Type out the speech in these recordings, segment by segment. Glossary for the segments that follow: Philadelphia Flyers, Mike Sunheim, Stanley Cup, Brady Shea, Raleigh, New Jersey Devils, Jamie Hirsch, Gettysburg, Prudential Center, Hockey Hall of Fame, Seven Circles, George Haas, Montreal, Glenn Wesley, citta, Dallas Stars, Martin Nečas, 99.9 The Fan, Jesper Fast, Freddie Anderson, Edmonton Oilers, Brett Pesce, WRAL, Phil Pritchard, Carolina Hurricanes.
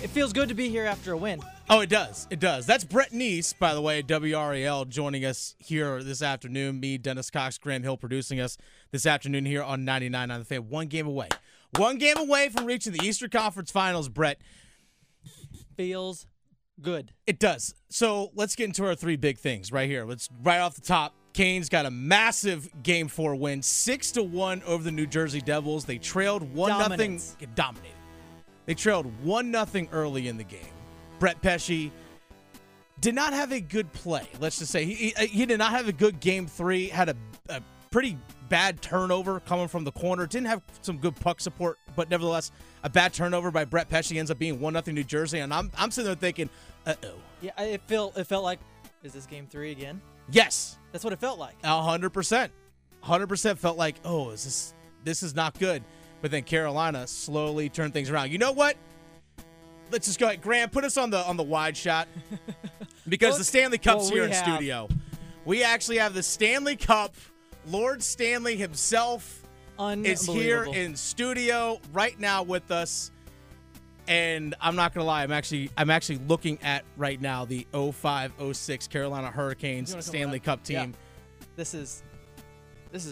It feels good to be here after a win. Oh, it does. It does. That's Brett Neese, by the way, WRAL, joining us here this afternoon. Me, Dennis Cox, Graham Hill producing us this afternoon here on 99.9 The Fan. One game away. One game away from reaching the Eastern Conference Finals, Brett. Feels good. It does. So let's get into our three big things right here. Let's right off the top. Canes got a massive Game 4 win, 6-1 over the New Jersey Devils. They trailed 1-0. Dominated. They trailed 1-0 early in the game. Brett Pesce did not have a good play, let's just say. He did not have a good Game 3, had a pretty bad turnover coming from the corner, didn't have some good puck support, but nevertheless, a bad turnover by Brett Pesce ends up being 1-0 New Jersey, and I'm sitting there thinking, uh-oh. Yeah, it felt like, is this Game 3 again? Yes. That's what it felt like. 100%. 100% felt like, oh, is this is not good. But then Carolina slowly turned things around. You know what? Let's just go ahead. Graham, put us on the wide shot. Because the Stanley Cup's here in studio. We actually have the Stanley Cup. Lord Stanley himself is here in studio right now with us. And I'm not going to lie, I'm actually looking at right now the 05-06 Carolina Hurricanes Stanley Cup team. Yeah. This is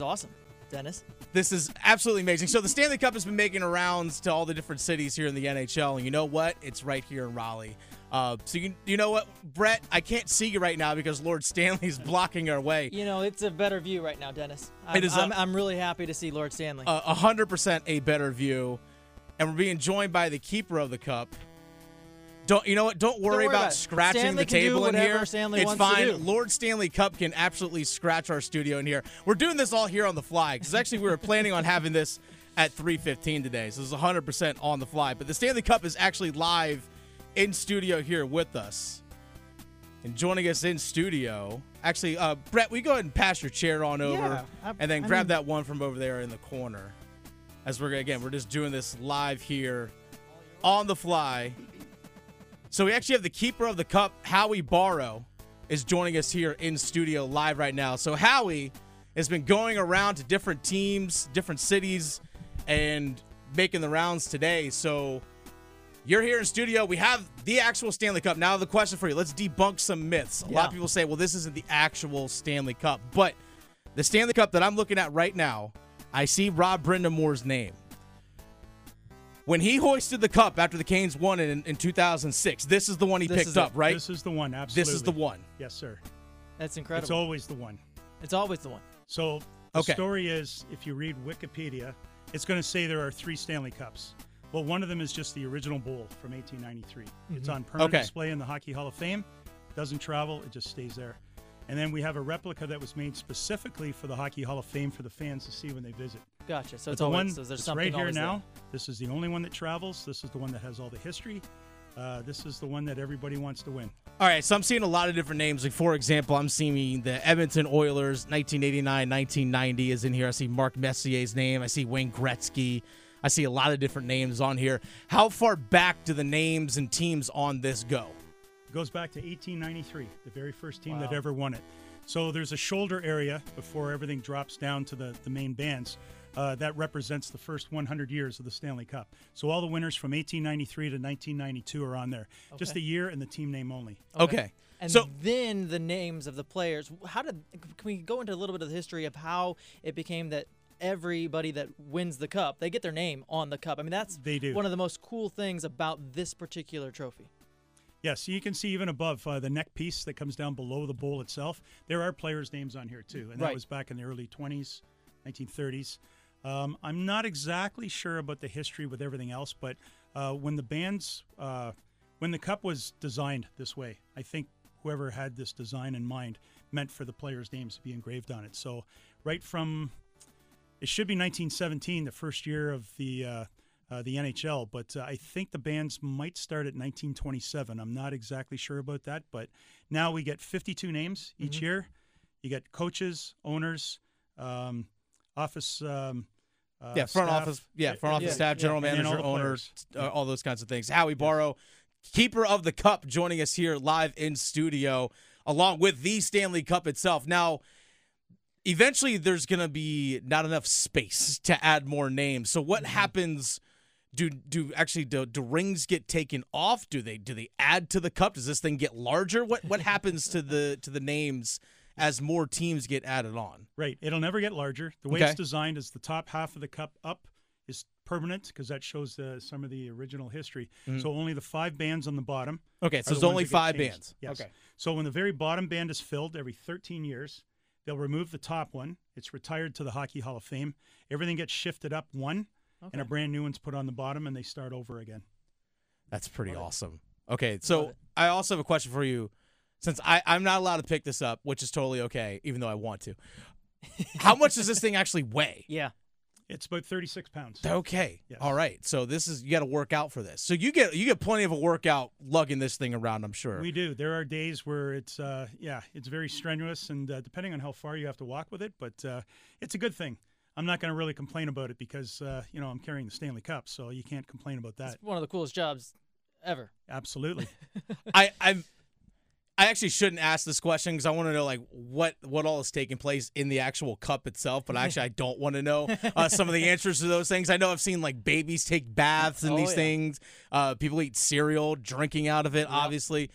awesome, Dennis. This is absolutely amazing. So the Stanley Cup has been making rounds to all the different cities here in the NHL, and you know what? It's right here in Raleigh. So you know what, Brett? I can't see you right now because Lord Stanley's blocking our way. You know, it's a better view right now, Dennis. I'm really happy to see Lord Stanley. 100% a better view. And we're being joined by the keeper of the cup. Don't worry about scratching the table in here. It's fine. Lord Stanley Cup can absolutely scratch our studio in here. We're doing this all here on the fly because actually we were planning on having this at 3:15 today, so this is 100% on the fly. But the Stanley Cup is actually live in studio here with us, and joining us in studio. Actually, Brett, we go ahead and pass your chair on over, and then grab that one from over there in the corner. As we're just doing this live here on the fly. So we actually have the keeper of the cup, Howie Borrow, is joining us here in studio live right now. So Howie has been going around to different teams, different cities, and making the rounds today. So you're here in studio. We have the actual Stanley Cup. Now the question for you, let's debunk some myths. A lot of people say, well, this isn't the actual Stanley Cup. But the Stanley Cup that I'm looking at right now, I see Rob Brindamore's name. When he hoisted the cup after the Canes won it in 2006, this is the one he picked up, right? This is the one, absolutely. This is the one. Yes, sir. That's incredible. It's always the one. It's always the one. So the story is, if you read Wikipedia, it's going to say there are three Stanley Cups. Well, one of them is just the original bowl from 1893. Mm-hmm. It's on permanent display in the Hockey Hall of Fame. It doesn't travel. It just stays there. And then we have a replica that was made specifically for the Hockey Hall of Fame for the fans to see when they visit. Gotcha. So it's the one that's right here now. This is the only one that travels. This is the one that has all the history. This is the one that everybody wants to win. All right, so I'm seeing a lot of different names. Like, for example, I'm seeing the Edmonton Oilers, 1989, 1990 is in here. I see Mark Messier's name. I see Wayne Gretzky. I see a lot of different names on here. How far back do the names and teams on this go? Goes back to 1893, the very first team that ever won it. So there's a shoulder area before everything drops down to the main bands. That represents the first 100 years of the Stanley Cup. So all the winners from 1893 to 1992 are on there. Okay. Just the year and the team name only. Okay. And so then the names of the players. Can we go into a little bit of the history of how it became that everybody that wins the cup, they get their name on the cup? I mean, that's one of the most cool things about this particular trophy. Yes, so you can see even above the neck piece that comes down below the bowl itself, there are players' names on here too. And that was back in the early 20s, 1930s. I'm not exactly sure about the history with everything else, but when the cup was designed this way, I think whoever had this design in mind meant for the players' names to be engraved on it. So right from, it should be 1917, the first year of the NHL, but I think the bands might start at 1927. I'm not exactly sure about that, but now we get 52 names each year. You get coaches, owners, office front office staff, general manager, owners, all those kinds of things. Howie Borrow, keeper of the cup, joining us here live in studio, along with the Stanley Cup itself. Now, eventually there's going to be not enough space to add more names. So what happens Do rings get taken off? Do they add to the cup? Does this thing get larger? What happens to the names as more teams get added on? Right, it'll never get larger. The way it's designed is the top half of the cup up is permanent because that shows some of the original history. Mm-hmm. So only the five bands on the bottom. Okay, so there's only five bands. Yes. Okay. So when the very bottom band is filled every 13 years, they'll remove the top one. It's retired to the Hockey Hall of Fame. Everything gets shifted up one. Okay. And a brand new one's put on the bottom, and they start over again. That's pretty awesome. Okay, so I also have a question for you. Since I'm not allowed to pick this up, which is totally okay, even though I want to. How much does this thing actually weigh? Yeah. It's about 36 pounds. Okay. Yes. All right. So this is, you got to work out for this. So you get plenty of a workout lugging this thing around, I'm sure. We do. There are days where it's very strenuous, and depending on how far you have to walk with it, but it's a good thing. I'm not going to really complain about it because, I'm carrying the Stanley Cup, so you can't complain about that. It's one of the coolest jobs ever. Absolutely. I actually shouldn't ask this question because I want to know, like, what all is taking place in the actual cup itself, but actually I don't want to know some of the answers to those things. I know I've seen, like, babies take baths in these things. People eat cereal, drinking out of it, obviously.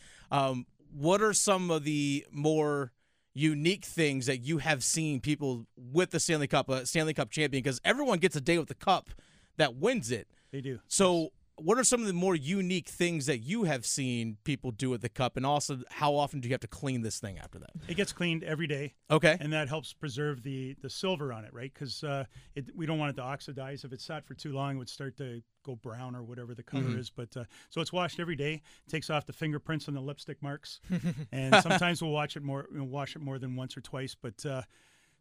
What are some of the more unique things that you have seen people with the Stanley Cup champion, because everyone gets a day with the cup that wins it. They do. So what are some of the more unique things that you have seen people do with the cup, and also how often do you have to clean this thing after that? It gets cleaned every day. Okay. And that helps preserve the silver on it, right? Because we don't want it to oxidize. If it sat for too long, it would start to go brown or whatever the color is. But so it's washed every day. It takes off the fingerprints and the lipstick marks. And sometimes we'll wash it more than once or twice. But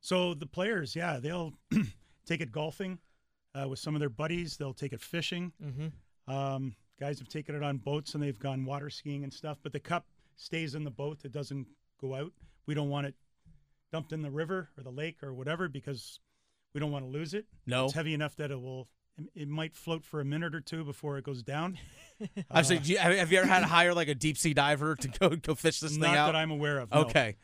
so the players, they'll take it golfing with some of their buddies. They'll take it fishing. Guys have taken it on boats and they've gone water skiing and stuff. But the cup stays in the boat. It doesn't go out. We don't want it dumped in the river or the lake or whatever because we don't want to lose it. No. It's heavy enough that it might float for a minute or two before it goes down. Actually, have you ever had to hire like a deep sea diver to go fish this thing out? Not that I'm aware of. No. Okay.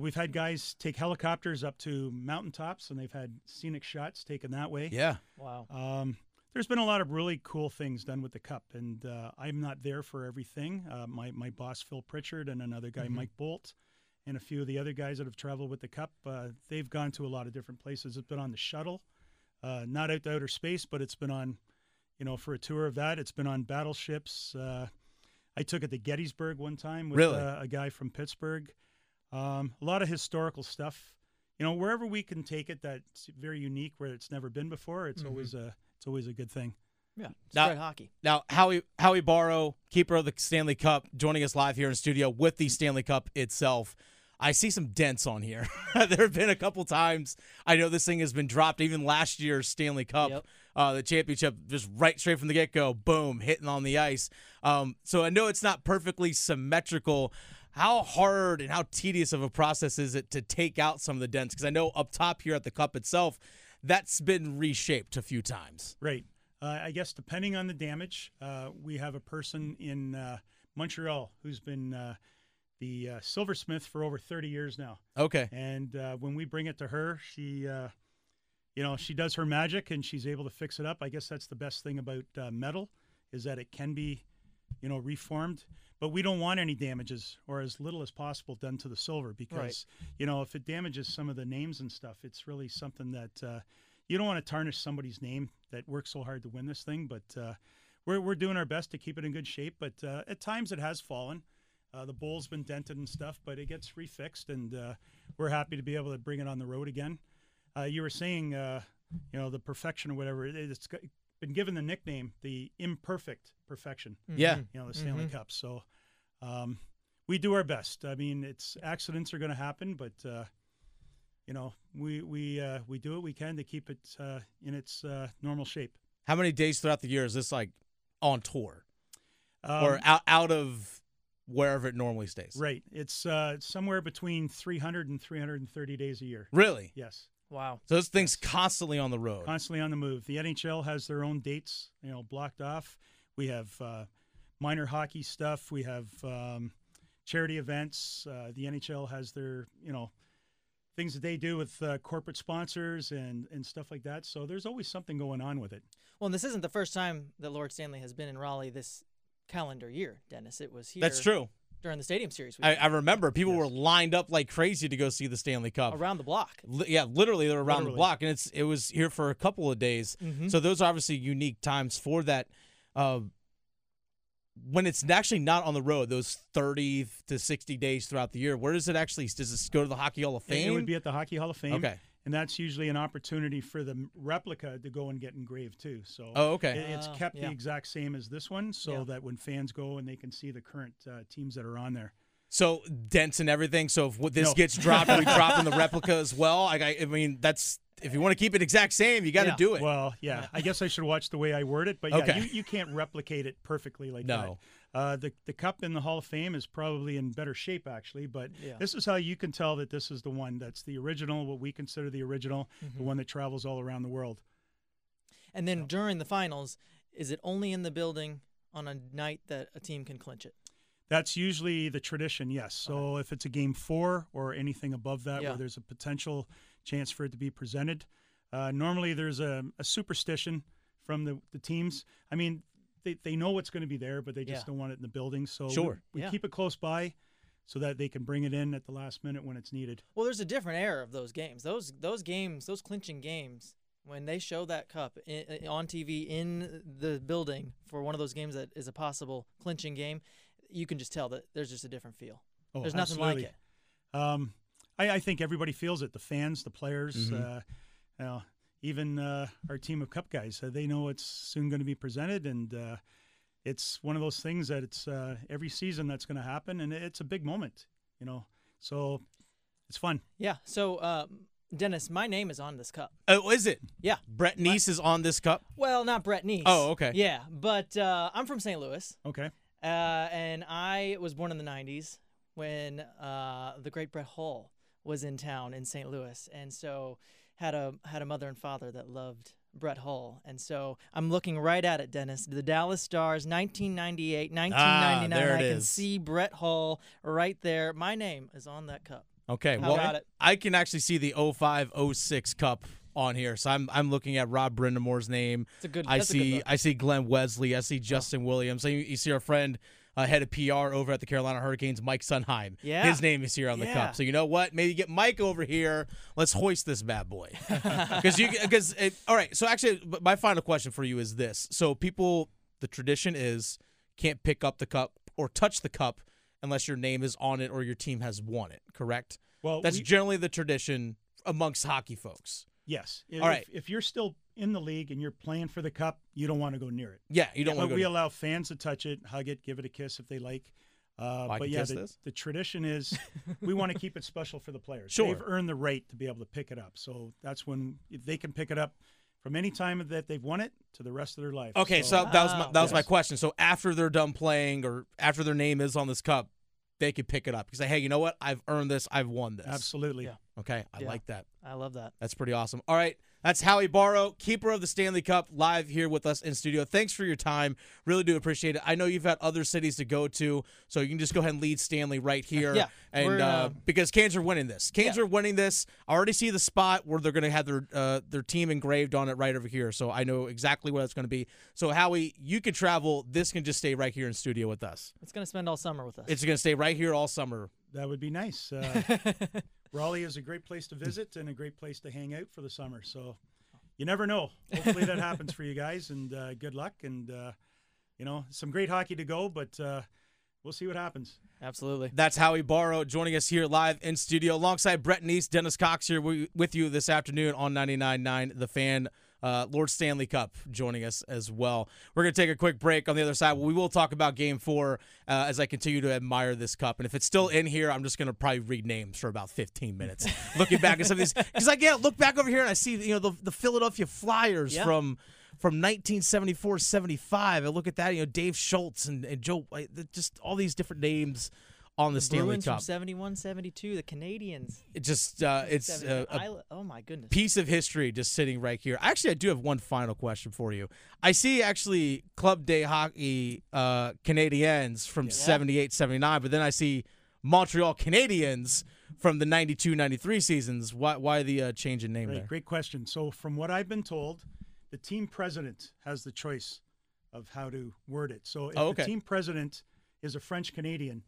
We've had guys take helicopters up to mountaintops and they've had scenic shots taken that way. Yeah. Wow. There's been a lot of really cool things done with the cup, and I'm not there for everything. My boss, Phil Pritchard, and another guy, Mike Bolt, and a few of the other guys that have traveled with the cup, they've gone to a lot of different places. It's been on the shuttle, not out to outer space, but it's been on, for a tour of that. It's been on battleships. I took it to Gettysburg one time with a guy from Pittsburgh. A lot of historical stuff. Wherever we can take it that's very unique, where it's never been before, it's always a... It's always a good thing. Yeah, it's great hockey. Now, Howie Borrow, keeper of the Stanley Cup, joining us live here in studio with the Stanley Cup itself. I see some dents on here. There have been a couple times. I know this thing has been dropped. Even last year's Stanley Cup, the championship, just right straight from the get-go, boom, hitting on the ice. So I know it's not perfectly symmetrical. How hard and how tedious of a process is it to take out some of the dents? Because I know up top here at the Cup itself, that's been reshaped a few times. Right. I guess depending on the damage, we have a person in Montreal who's been the silversmith for over 30 years now. Okay. And when we bring it to her, she, she does her magic and she's able to fix it up. I guess that's the best thing about metal is that it can be, reformed. But we don't want any damages or as little as possible done to the silver because, if it damages some of the names and stuff, it's really something that you don't want to tarnish somebody's name that worked so hard to win this thing. But we're doing our best to keep it in good shape. But at times it has fallen. The bowl's been dented and stuff, but it gets refixed, and we're happy to be able to bring it on the road again. You were saying, the perfection or whatever, it's been given the nickname the imperfect perfection. Yeah. The Stanley Cup. So we do our best. I mean, accidents are going to happen, but we do what we can to keep it in its normal shape. How many days throughout the year is this like on tour or out of wherever it normally stays? Right. It's somewhere between 300 and 330 days a year. Really? Yes. Wow. So those things constantly on the road. Constantly on the move. The NHL has their own dates, blocked off. We have minor hockey stuff. We have charity events. The NHL has their, things that they do with corporate sponsors and stuff like that. So there's always something going on with it. Well, and this isn't the first time that Lord Stanley has been in Raleigh this calendar year, Dennis. It was here. That's true. During the Stadium Series. I remember people were lined up like crazy to go see the Stanley Cup. Around the block. Literally, they were around the block. And it was here for a couple of days. Mm-hmm. So those are obviously unique times for that. When it's actually not on the road, those 30 to 60 days throughout the year, where does it actually, does this go to the Hockey Hall of Fame? It would be at the Hockey Hall of Fame. Okay. And that's usually an opportunity for the replica to go and get engraved too. So it's kept the exact same as this one so that when fans go and they can see the current teams that are on there. So dents and everything. So if this gets dropped, are we dropping the replica as well? I mean, that's... If you want to keep it exact same, you got to do it. Well, I guess I should watch the way I word it, but you can't replicate it perfectly like that. The cup in the Hall of Fame is probably in better shape, actually, but this is how you can tell that this is the one that's the original, what we consider the original, the one that travels all around the world. And then during the finals, is it only in the building on a night that a team can clinch it? That's usually the tradition, yes. So if it's a game 4 or anything above that where there's a potential chance for it to be presented, normally there's a superstition from the teams. I mean, they know what's going to be there, but they just don't want it in the building. So we keep it close by so that they can bring it in at the last minute when it's needed. Well, there's a different era of those games. Those clinching games, when they show that cup on TV in the building for one of those games that is a possible clinching game, you can just tell that there's just a different feel. Oh, there's nothing like it. I think everybody feels it. The fans, the players, even our team of Cup guys. They know it's soon going to be presented, and it's one of those things that it's every season that's going to happen, and it's a big moment, So it's fun. Yeah. So, Dennis, my name is on this cup. Oh, is it? Yeah. Brett Neese is on this cup? Well, not Brett Neese. Oh, okay. Yeah, but I'm from St. Louis. Okay. And I was born in the 90s when the great Brett Hull was in town in St. Louis, and so had a mother and father that loved Brett Hull. And so I'm looking right at it, Dennis. The Dallas Stars, 1998, 1999. I can see Brett Hull right there. My name is on that cup. Okay, I can actually see the 05-06 cup on here. So I'm looking at Rob Brindamore's name. It's a good, I see Glenn Wesley. I see Justin Williams. You see our friend, head of PR over at the Carolina Hurricanes, Mike Sunheim. Yeah. His name is here on the cup. So you know what? Maybe get Mike over here. Let's hoist this bad boy. All right. So actually, my final question for you is this. So people, the tradition is can't pick up the cup or touch the cup unless your name is on it or your team has won it, correct? Well, that's generally the tradition amongst hockey folks. Yes. If you're still in the league and you're playing for the cup, you don't want to go near it. Yeah, you don't want to go near it. But we allow fans to touch it, hug it, give it a kiss if they like. The tradition is we want to keep it special for the players. Sure. They've earned the right to be able to pick it up. So that's when they can pick it up from any time that they've won it to the rest of their life. Okay, so that was my question. So after they're done playing or after their name is on this cup, they could pick it up and say, hey, you know what? I've earned this. I've won this. Absolutely. Yeah. Okay. I like that. I love that. That's pretty awesome. All right. That's Howie Borrow, keeper of the Stanley Cup, live here with us in studio. Thanks for your time. Really do appreciate it. I know you've got other cities to go to, so you can just go ahead and lead Stanley right here. Yeah. And because Canes are winning this. Canes are winning this. I already see the spot where they're going to have their team engraved on it right over here, so I know exactly where that's going to be. So, Howie, you can travel. This can just stay right here in studio with us. It's going to spend all summer with us. It's going to stay right here all summer. That would be nice. Raleigh is a great place to visit and a great place to hang out for the summer. So you never know. Hopefully that happens for you guys, and good luck. And, some great hockey to go, but we'll see what happens. Absolutely. That's Howie Borrow joining us here live in studio alongside Brett Neese, Dennis Cox here with you this afternoon on 99.9 The Fan. Lord Stanley Cup joining us as well. We're going to take a quick break. On the other side, we will talk about Game 4 as I continue to admire this cup. And if it's still in here, I'm just going to probably read names for about 15 minutes, looking back at some of these. Because I can't look back over here and I see the Philadelphia Flyers from 1974-75. I look at that, Dave Schultz and Joe, just all these different names on the Stanley Bruins Cup. From 71, 72, the Canadiens. It just, it's oh my goodness, piece of history just sitting right here. Actually, I do have one final question for you. I see actually Club de Hockey Canadiens from 78, 79, but then I see Montreal Canadiens from the 92-93 seasons. Why the change in name there? Great question. So from what I've been told, the team president has the choice of how to word it. So if the team president is a French Canadian,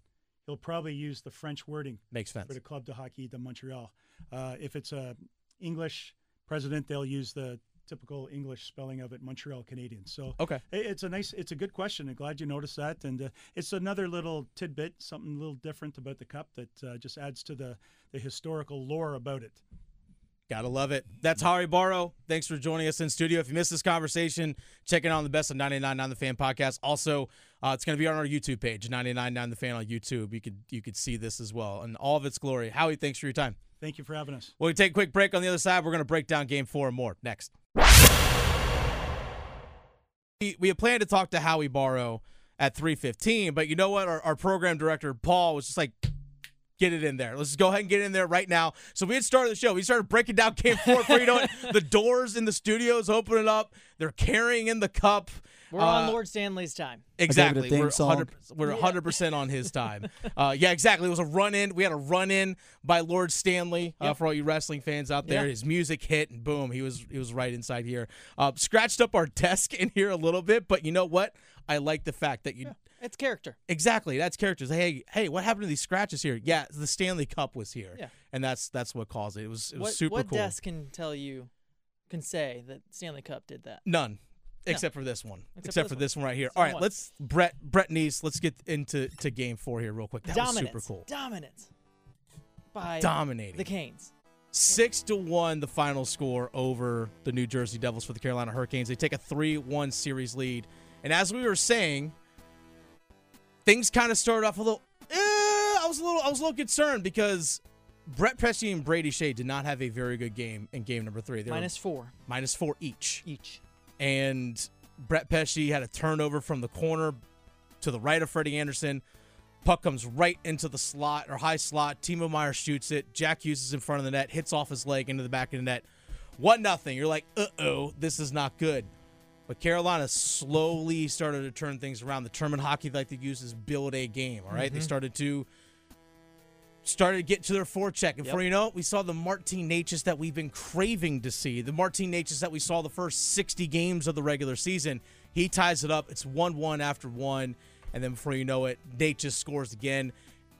he'll probably use the French wording. Makes sense. For the Club de Hockey de Montreal. If it's a English president, they'll use the typical English spelling of it, Montreal Canadiens. So it's a good question. I'm glad you noticed that. And it's another little tidbit, something a little different about the Cup that just adds to the historical lore about it. Gotta love it. That's Howie Borrow. Thanks for joining us in studio. If you missed this conversation, check it out on the Best of 99.9 The Fan podcast. Also, it's going to be on our YouTube page, 99.9 The Fan on YouTube. You could see this as well in all of its glory. Howie, thanks for your time. Thank you for having us. Well, we take a quick break. On the other side, we're going to break down Game 4 and more next. We had planned to talk to Howie Borrow at 3:15, but you know what? Our program director, Paul, was just like, get it in there. Let's just go ahead and get it in there right now. So we had started the show. We started breaking down Game 4. You know, the doors in the studios opening up. They're carrying in the cup. We're on Lord Stanley's time. Exactly. We're 100% on his time. Yeah, exactly. It was a run-in. We had a run-in by Lord Stanley for all you wrestling fans out there. Yep. His music hit, and boom, he was right inside here. Scratched up our desk in here a little bit, but you know what? I like the fact that you... Yeah. It's character. Exactly. That's characters. Hey, what happened to these scratches here? Yeah, the Stanley Cup was here. Yeah. And that's what caused it. It was super cool. What desk can say that Stanley Cup did that? None. Except for this one. Except for this one right here. All right, let's Brett Neese, let's get into Game 4 here real quick. That was super cool. Dominance. Dominating. The Canes. 6-1 the final score over the New Jersey Devils for the Carolina Hurricanes. They take a 3-1 series lead. And as we were saying, things kind of started off a little. I was a little concerned because Brett Pesce and Brady Shea did not have a very good game in game number 3. They minus four each. And Brett Pesce had a turnover from the corner to the right of Freddie Anderson. Puck comes right into the slot or high slot. Timo Meier shoots it. Jack Hughes is in front of the net, hits off his leg into the back of the net. 1-0. You're like, this is not good. But Carolina slowly started to turn things around. The term in hockey they like to use is build a game, all right? Mm-hmm. They started to get to their forecheck. And before you know it, we saw the Martin Nečas that we've been craving to see, the Martin Nečas that we saw the first 60 games of the regular season. He ties it up. It's 1-1 after 1. And then before you know it, Nečas scores again.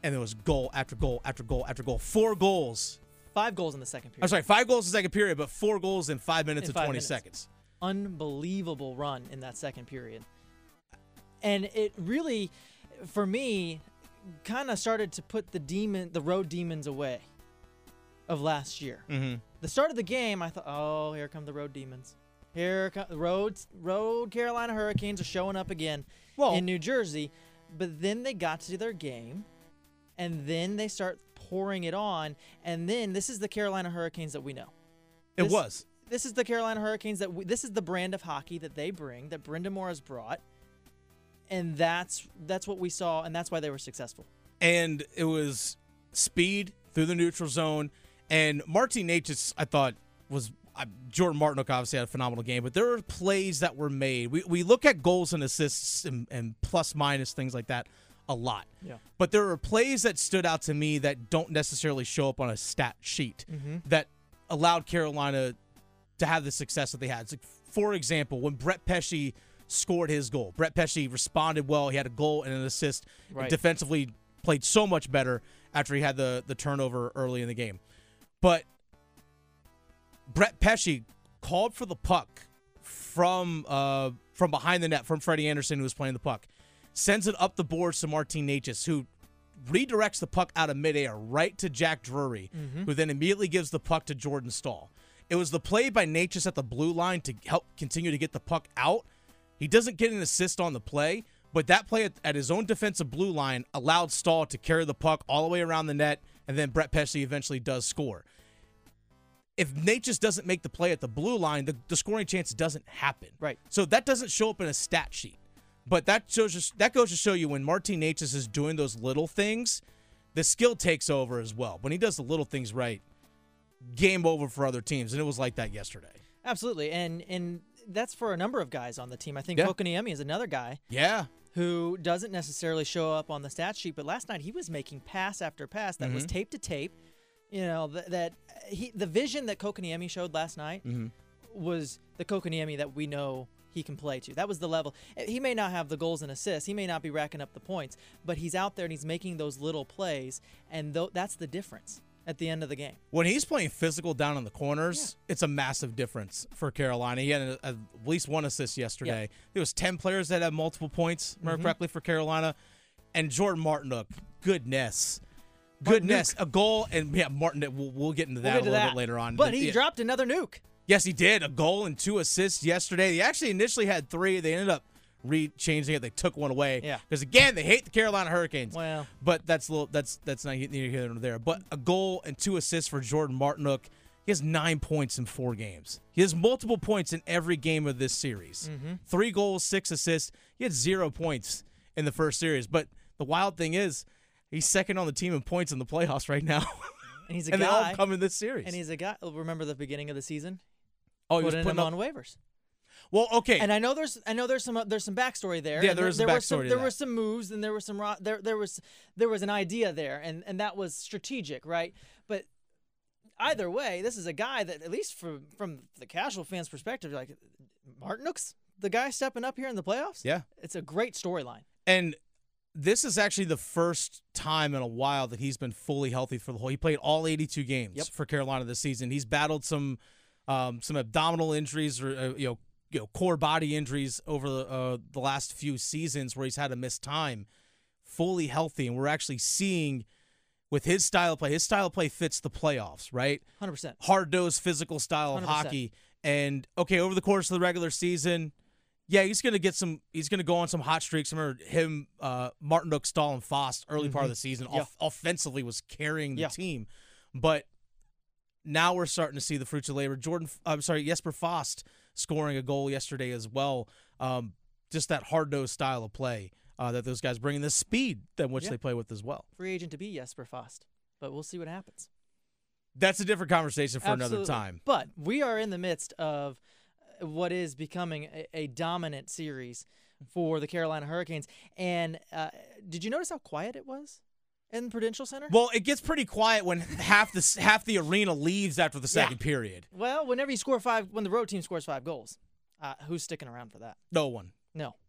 And there was goal after goal after goal after goal. 5 goals in the second period. I'm sorry, 5 goals in the second period, but 4 goals in 5 minutes and 20 seconds. Unbelievable run in that second period. And it really, for me, kind of started to put the road demons away of last year. Mm-hmm. The start of the game, I thought, here come the road demons. Road Carolina Hurricanes are showing up again in New Jersey. But then they got to their game, and then they start pouring it on, and then this is the Carolina Hurricanes that we know. This is the Carolina Hurricanes this is the brand of hockey that they bring, that Brenda Moore has brought, and that's what we saw, and that's why they were successful. And it was speed through the neutral zone, and Martin Nečas, I thought, was Jordan Martinook obviously had a phenomenal game, but there were plays that were made. We look at goals and assists and plus minus things like that a lot. Yeah. But there were plays that stood out to me that don't necessarily show up on a stat sheet that allowed Carolina to have the success that they had. It's like, for example, when Brett Pesce scored his goal, Brett Pesce responded well. He had a goal and an assist. Right. Defensively played so much better after he had the turnover early in the game. But Brett Pesce called for the puck from behind the net, from Freddie Anderson, who was playing the puck. Sends it up the boards to Martin Nečas, who redirects the puck out of midair right to Jack Drury, who then immediately gives the puck to Jordan Staal. It was the play by Nečas at the blue line to help continue to get the puck out. He doesn't get an assist on the play, but that play at his own defensive blue line allowed Staal to carry the puck all the way around the net, and then Brett Pesce eventually does score. If Nečas doesn't make the play at the blue line, the scoring chance doesn't happen. Right. So that doesn't show up in a stat sheet. But that goes to show you when Martin Nečas is doing those little things, the skill takes over as well. When he does the little things right, game over for other teams, and it was like that yesterday. Absolutely, and that's for a number of guys on the team. I think Kokoniemi is another guy who doesn't necessarily show up on the stat sheet, but last night he was making pass after pass that was tape to tape, You know, the vision that Kokoniemi showed last night was the Kokoniemi that we know he can play to. That was the level. He may not have the goals and assists. He may not be racking up the points, but he's out there and he's making those little plays, and that's the difference at the end of the game. When he's playing physical down on the corners, it's a massive difference for Carolina. He had at least one assist yesterday. There was 10 players that had multiple points, remember correctly, for Carolina. And Jordan Martinook, goodness, a goal. And, Martin, we'll get into that a little bit later on. But he dropped another nuke. Yes, he did. A goal and 2 assists yesterday. They actually initially had 3. They ended up re-changing it. They took one away. Yeah. Because, again, they hate the Carolina Hurricanes. Well. But that's not neither here nor there. But a goal and 2 assists for Jordan Martinook. He has 9 points in 4 games. He has multiple points in every game of this series. 3 goals, 6 assists. He had 0 points in the first series. But the wild thing is he's second on the team in points in the playoffs right now. And he's a guy. And they all come in this series. And he's a guy. Remember the beginning of the season? Oh, he was putting on waivers. Well, okay. And I know there's some backstory there. Yeah, there is backstory. There were some moves, and there was an idea there, and that was strategic, right? But either way, this is a guy that, at least from the casual fans' perspective, like Martinook's the guy stepping up here in the playoffs. Yeah, it's a great storyline. And this is actually the first time in a while that he's been fully healthy for the whole. He played all 82 games for Carolina this season. He's battled some abdominal injuries or core body injuries over the last few seasons where he's had to miss time, fully healthy, and we're actually seeing with his style of play. His style of play fits the playoffs, right? 100%. Hard nose, physical style of hockey, and over the course of the regular season, he's gonna get some. He's gonna go on some hot streaks. Remember him, Martinook, Stahl, and Fast early part of the season. Offensively was carrying the team, but now we're starting to see the fruits of labor. Jesper Fast scoring a goal yesterday as well. Just that hard-nosed style of play that those guys bring, and the speed that which they play with as well. Free agent to be Jesper Fast, but we'll see what happens. That's a different conversation for another time. But we are in the midst of what is becoming a dominant series for the Carolina Hurricanes. And did you notice how quiet it was in Prudential Center? Well, it gets pretty quiet when half the arena leaves after the second period. Well, when the road team scores 5 goals, who's sticking around for that? No one.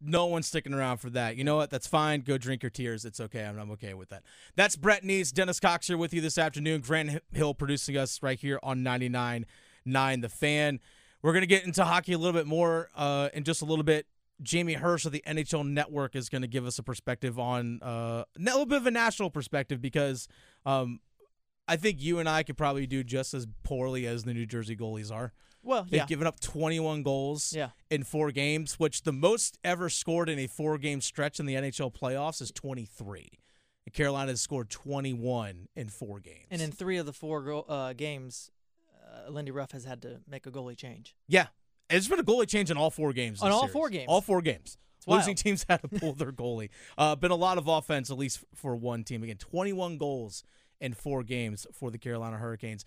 No one's sticking around for that. You know what? That's fine. Go drink your tears. It's okay. I'm okay with that. That's Brett Neese. Dennis Cox here with you this afternoon. Graham Hill producing us right here on 99.9 The Fan. We're going to get into hockey a little bit more in just a little bit. Jamie Hirsch of the NHL Network is going to give us a perspective on a little bit of a national perspective because I think you and I could probably do just as poorly as the New Jersey goalies are. Well, they've given up 21 goals in 4 games, which the most ever scored in a 4-game stretch in the NHL playoffs is 23. And Carolina has scored 21 in 4 games. And in 3 of the 4 games, Lindy Ruff has had to make a goalie change. Yeah. It's been a goalie change in all 4 games. All 4 games. Losing teams had to pull their goalie. Been a lot of offense, at least for one team. Again, 21 goals in 4 games for the Carolina Hurricanes.